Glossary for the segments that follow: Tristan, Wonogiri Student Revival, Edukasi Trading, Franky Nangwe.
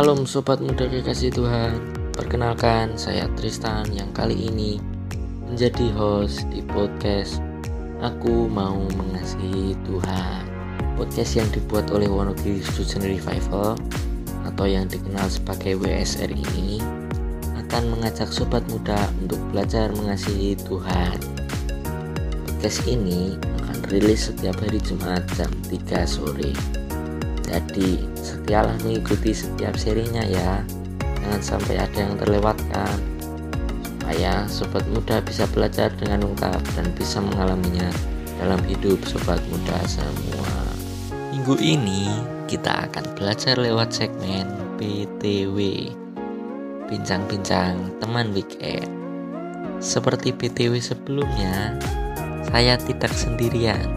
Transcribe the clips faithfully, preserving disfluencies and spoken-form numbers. Shalom sobat muda kekasih Tuhan. Perkenalkan, saya Tristan yang kali ini menjadi host di podcast Aku Mau Mengasihi Tuhan. Podcast yang dibuat oleh Wonogiri Student Revival atau yang dikenal sebagai W S R ini akan mengajak sobat muda untuk belajar mengasihi Tuhan. Podcast ini akan rilis setiap hari Jumat jam tiga sore. Jadi setialah mengikuti setiap serinya ya, jangan sampai ada yang terlewatkan, supaya sobat muda bisa belajar dengan lengkap dan bisa mengalaminya dalam hidup sobat muda semua. Minggu ini kita akan belajar lewat segmen B T W, bincang-bincang teman weekend. Seperti B T W sebelumnya, saya tidak sendirian.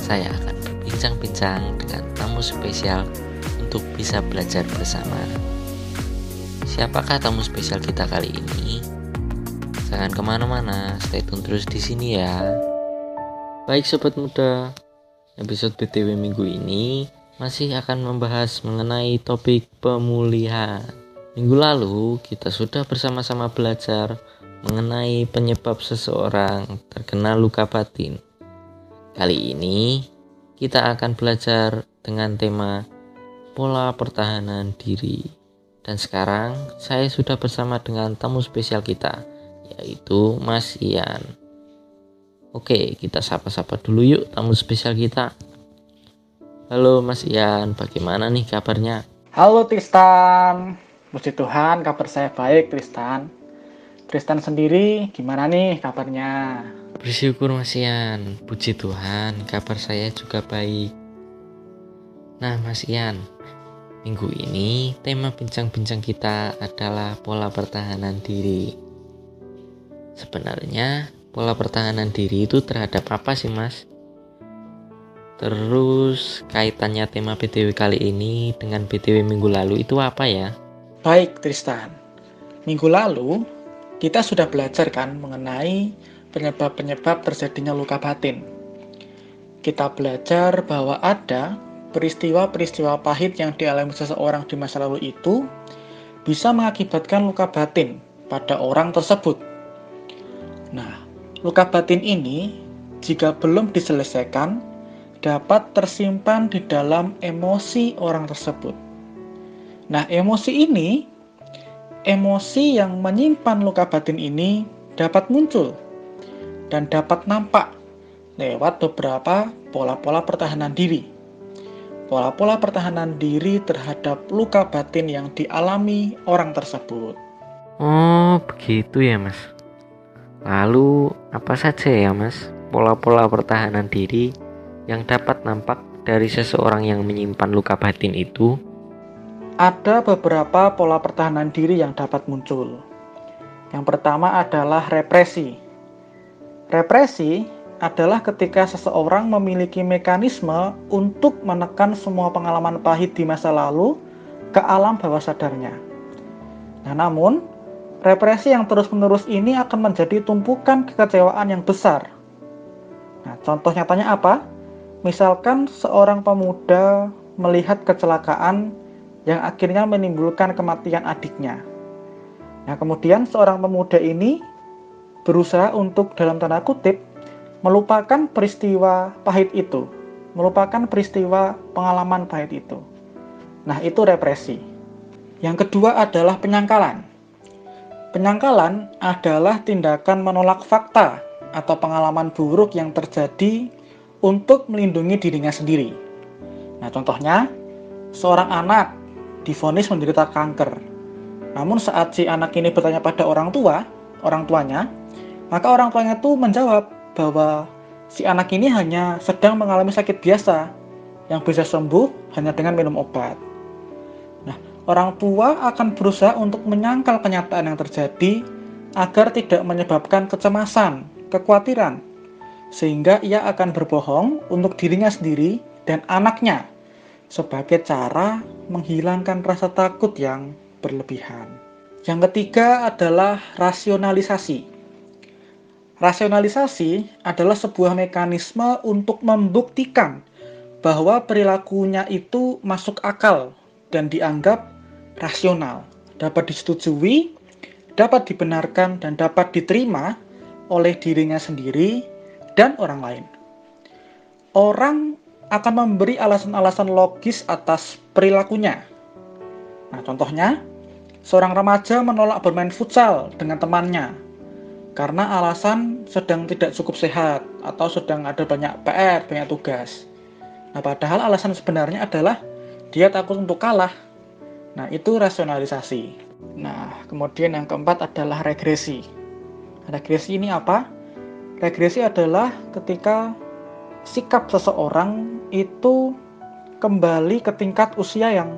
Saya akan bincang-bincang dengan tamu spesial untuk bisa belajar bersama. Siapakah tamu spesial kita kali ini? Jangan kemana-mana, stay tune terus di sini ya. Baik sobat muda, episode B T W minggu ini masih akan membahas mengenai topik pemulihan. Minggu lalu kita sudah bersama-sama belajar mengenai penyebab seseorang terkena luka batin. Kali ini kita akan belajar dengan tema pola pertahanan diri. Dan sekarang saya sudah bersama dengan tamu spesial kita, yaitu Mas Ian. Oke, kita sapa-sapa dulu yuk tamu spesial kita. Halo Mas Ian, bagaimana nih kabarnya? Halo Tristan, puji Tuhan kabar saya baik Tristan. Tristan sendiri gimana nih kabarnya? Bersyukur Mas Ian, puji Tuhan kabar saya juga baik. Nah Mas Ian, minggu ini tema bincang-bincang kita adalah pola pertahanan diri. Sebenarnya pola pertahanan diri itu terhadap apa sih Mas? Terus kaitannya tema B T W kali ini dengan B T W minggu lalu itu apa ya? Baik Tristan, minggu lalu kita sudah belajar kan mengenai penyebab-penyebab terjadinya luka batin. Kita belajar bahwa ada peristiwa-peristiwa pahit yang dialami seseorang di masa lalu itu bisa mengakibatkan luka batin pada orang tersebut. Nah, luka batin ini jika belum diselesaikan dapat tersimpan di dalam emosi orang tersebut. Nah, emosi ini, emosi yang menyimpan luka batin ini dapat muncul dan dapat nampak lewat beberapa pola-pola pertahanan diri. Pola-pola pertahanan diri terhadap luka batin yang dialami orang tersebut. Oh, begitu ya Mas. Lalu apa saja ya Mas pola-pola pertahanan diri yang dapat nampak dari seseorang yang menyimpan luka batin itu? Ada beberapa pola pertahanan diri yang dapat muncul. Yang pertama adalah represi. Represi adalah ketika seseorang memiliki mekanisme untuk menekan semua pengalaman pahit di masa lalu ke alam bawah sadarnya. Nah, namun, represi yang terus-menerus ini akan menjadi tumpukan kekecewaan yang besar. Nah, contoh nyatanya apa? Misalkan seorang pemuda melihat kecelakaan yang akhirnya menimbulkan kematian adiknya. Nah, kemudian seorang pemuda ini berusaha untuk dalam tanda kutip melupakan peristiwa pahit itu, melupakan peristiwa pengalaman pahit itu. Nah, itu represi. Yang kedua adalah penyangkalan. Penyangkalan adalah tindakan menolak fakta atau pengalaman buruk yang terjadi untuk melindungi dirinya sendiri. Nah, contohnya seorang anak divonis menderita kanker. Namun saat si anak ini bertanya pada orang tua, orang tuanya, maka orang tuanya itu menjawab bahwa si anak ini hanya sedang mengalami sakit biasa yang bisa sembuh hanya dengan minum obat. Nah, orang tua akan berusaha untuk menyangkal kenyataan yang terjadi agar tidak menyebabkan kecemasan, kekhawatiran, sehingga ia akan berbohong untuk dirinya sendiri dan anaknya sebagai cara menghilangkan rasa takut yang berlebihan. Yang ketiga adalah rasionalisasi. Rasionalisasi adalah sebuah mekanisme untuk membuktikan bahwa perilakunya itu masuk akal dan dianggap rasional, dapat disetujui, dapat dibenarkan, dan dapat diterima oleh dirinya sendiri dan orang lain. Orang akan memberi alasan-alasan logis atas perilakunya. Nah, contohnya, seorang remaja menolak bermain futsal dengan temannya karena alasan sedang tidak cukup sehat atau sedang ada banyak P R, banyak tugas. Nah, padahal alasan sebenarnya adalah dia takut untuk kalah. Nah, itu rasionalisasi. Nah, kemudian yang keempat adalah regresi. Regresi ini apa? Regresi adalah ketika sikap seseorang itu kembali ke tingkat usia yang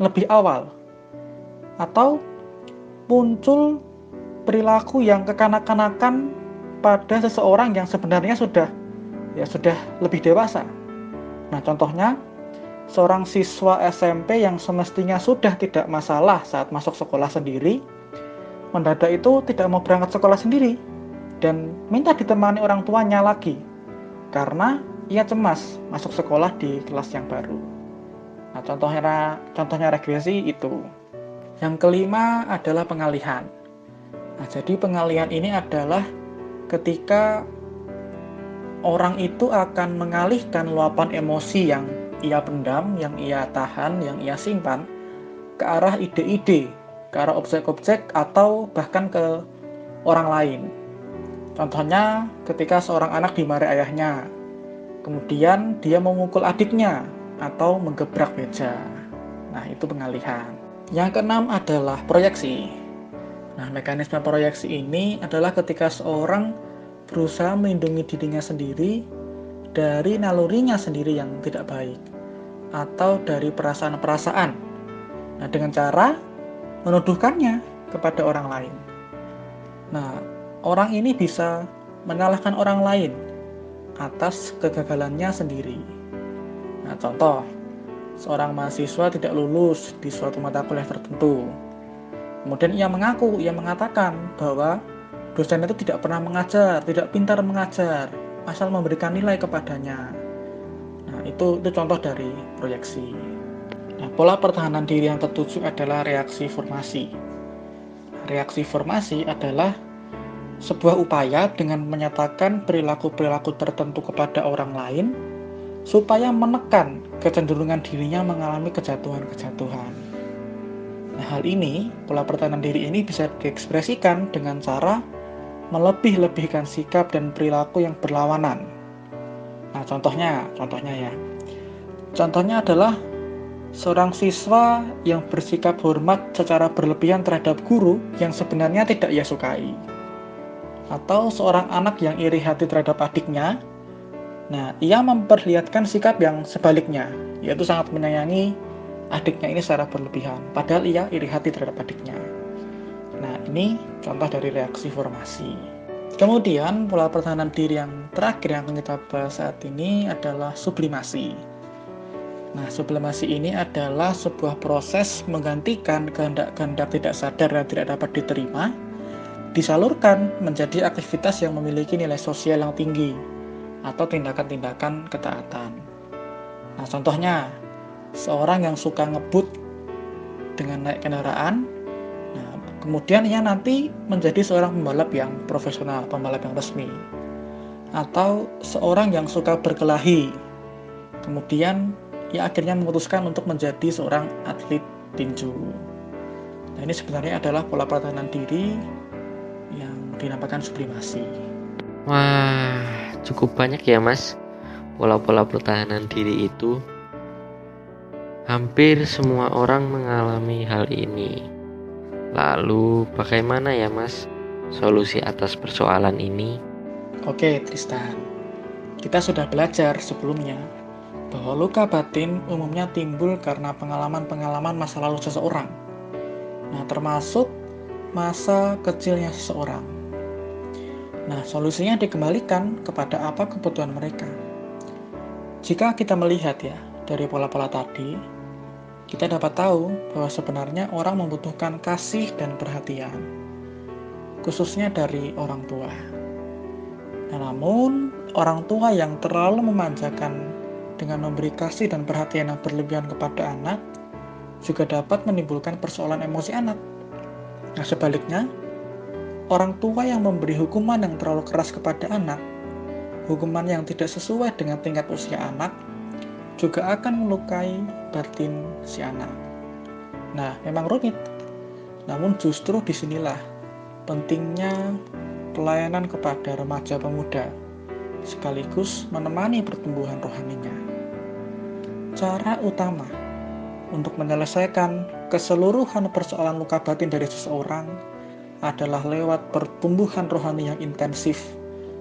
lebih awal, atau muncul perilaku yang kekanak-kanakan pada seseorang yang sebenarnya sudah ya sudah lebih dewasa. Nah, contohnya seorang siswa S M P yang semestinya sudah tidak masalah saat masuk sekolah sendiri, mendadak itu tidak mau berangkat sekolah sendiri dan minta ditemani orang tuanya lagi karena ia cemas masuk sekolah di kelas yang baru. Nah, contohnya contohnya regresi itu. Yang kelima adalah pengalihan. Nah, jadi pengalihan ini adalah ketika orang itu akan mengalihkan luapan emosi yang ia pendam, yang ia tahan, yang ia simpan ke arah ide-ide, ke arah objek-objek, atau bahkan ke orang lain. Contohnya ketika seorang anak dimarahi ayahnya, kemudian dia memukul adiknya atau menggebrak meja. Nah, itu pengalihan. Yang keenam adalah proyeksi. Nah, mekanisme proyeksi ini adalah ketika seorang berusaha melindungi dirinya sendiri dari nalurinya sendiri yang tidak baik atau dari perasaan-perasaan, nah, dengan cara menuduhkannya kepada orang lain. Nah, orang ini bisa menyalahkan orang lain atas kegagalannya sendiri. Nah, contoh, seorang mahasiswa tidak lulus di suatu mata kuliah tertentu. Kemudian ia mengaku, ia mengatakan bahwa dosen itu tidak pernah mengajar, tidak pintar mengajar, asal memberikan nilai kepadanya. Nah, itu, itu contoh dari proyeksi. Nah, pola pertahanan diri yang tertuju adalah reaksi formasi. Reaksi formasi adalah sebuah upaya dengan menyatakan perilaku-perilaku tertentu kepada orang lain supaya menekan kecenderungan dirinya mengalami kejatuhan-kejatuhan. Nah, hal ini, pola pertahanan diri ini bisa diekspresikan dengan cara melebih-lebihkan sikap dan perilaku yang berlawanan. Nah, contohnya, contohnya ya. Contohnya adalah seorang siswa yang bersikap hormat secara berlebihan terhadap guru yang sebenarnya tidak ia sukai. Atau seorang anak yang iri hati terhadap adiknya. Nah, ia memperlihatkan sikap yang sebaliknya, yaitu sangat menyayangi adiknya ini secara berlebihan, padahal ia iri hati terhadap adiknya. Nah, ini contoh dari reaksi formasi. Kemudian, pola pertahanan diri yang terakhir yang akan kita bahas saat ini adalah sublimasi. Nah, sublimasi ini adalah sebuah proses menggantikan kehendak-kehendak tidak sadar dan tidak dapat diterima, disalurkan menjadi aktivitas yang memiliki nilai sosial yang tinggi, atau tindakan-tindakan ketaatan. Nah, contohnya, seorang yang suka ngebut dengan naik kendaraan, nah, kemudian ia nanti menjadi seorang pembalap yang profesional, pembalap yang resmi. Atau seorang yang suka berkelahi, kemudian ia akhirnya memutuskan untuk menjadi seorang atlet tinju. Nah, ini sebenarnya adalah pola pertahanan diri yang dinamakan sublimasi. Wah, cukup banyak ya Mas, pola-pola pertahanan diri itu. Hampir semua orang mengalami hal ini. Lalu bagaimana ya Mas solusi atas persoalan ini? Oke Tristan, kita sudah belajar sebelumnya bahwa luka batin umumnya timbul karena pengalaman-pengalaman masa lalu seseorang. Nah, termasuk masa kecilnya seseorang. Nah, solusinya dikembalikan kepada apa kebutuhan mereka. Jika kita melihat ya, dari pola-pola tadi, kita dapat tahu bahwa sebenarnya orang membutuhkan kasih dan perhatian, khususnya dari orang tua. Nah, namun, orang tua yang terlalu memanjakan dengan memberi kasih dan perhatian yang berlebihan kepada anak juga dapat menimbulkan persoalan emosi anak. Nah, sebaliknya, orang tua yang memberi hukuman yang terlalu keras kepada anak, hukuman yang tidak sesuai dengan tingkat usia anak, juga akan melukai batin si anak. Nah, memang rumit. Namun justru disinilah pentingnya pelayanan kepada remaja pemuda, sekaligus menemani pertumbuhan rohaninya. Cara utama untuk menyelesaikan keseluruhan persoalan luka batin dari seseorang adalah lewat pertumbuhan rohani yang intensif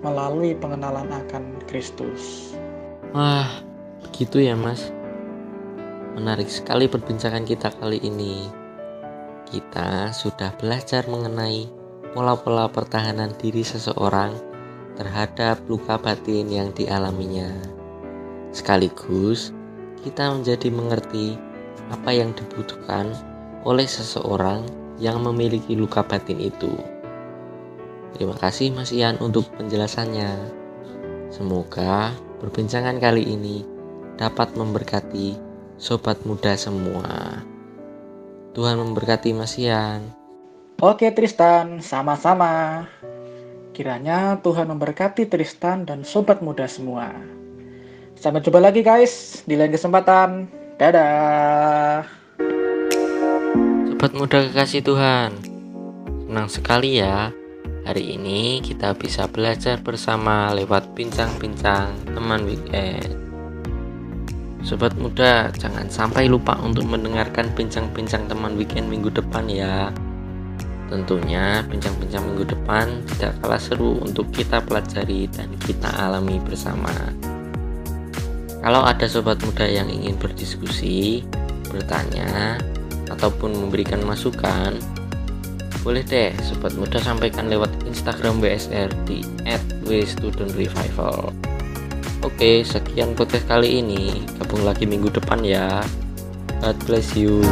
melalui pengenalan akan Kristus. Wah, begitu ya, Mas. Menarik sekali perbincangan kita kali ini. Kita sudah belajar mengenai pola-pola pertahanan diri seseorang terhadap luka batin yang dialaminya. Sekaligus, kita menjadi mengerti apa yang dibutuhkan oleh seseorang yang memiliki luka batin itu. Terima kasih Mas Ian untuk penjelasannya. Semoga perbincangan kali ini dapat memberkati sobat muda semua. Tuhan memberkati Mas Ian. Oke Tristan, sama-sama. Kiranya Tuhan memberkati Tristan dan sobat muda semua. Sampai jumpa lagi guys di lain kesempatan. Dadah. Sobat muda kekasih Tuhan, senang sekali ya, hari ini kita bisa belajar bersama lewat bincang-bincang teman weekend. Sobat muda, jangan sampai lupa untuk mendengarkan bincang-bincang teman weekend minggu depan ya. Tentunya bincang-bincang minggu depan tidak kalah seru untuk kita pelajari dan kita alami bersama. Kalau ada sobat muda yang ingin berdiskusi, bertanya, ataupun memberikan masukan, boleh deh sobat muda sampaikan lewat Instagram W S R di at w student revival. Oke, sekian podcast kali ini. Gabung lagi minggu depan ya. God bless you.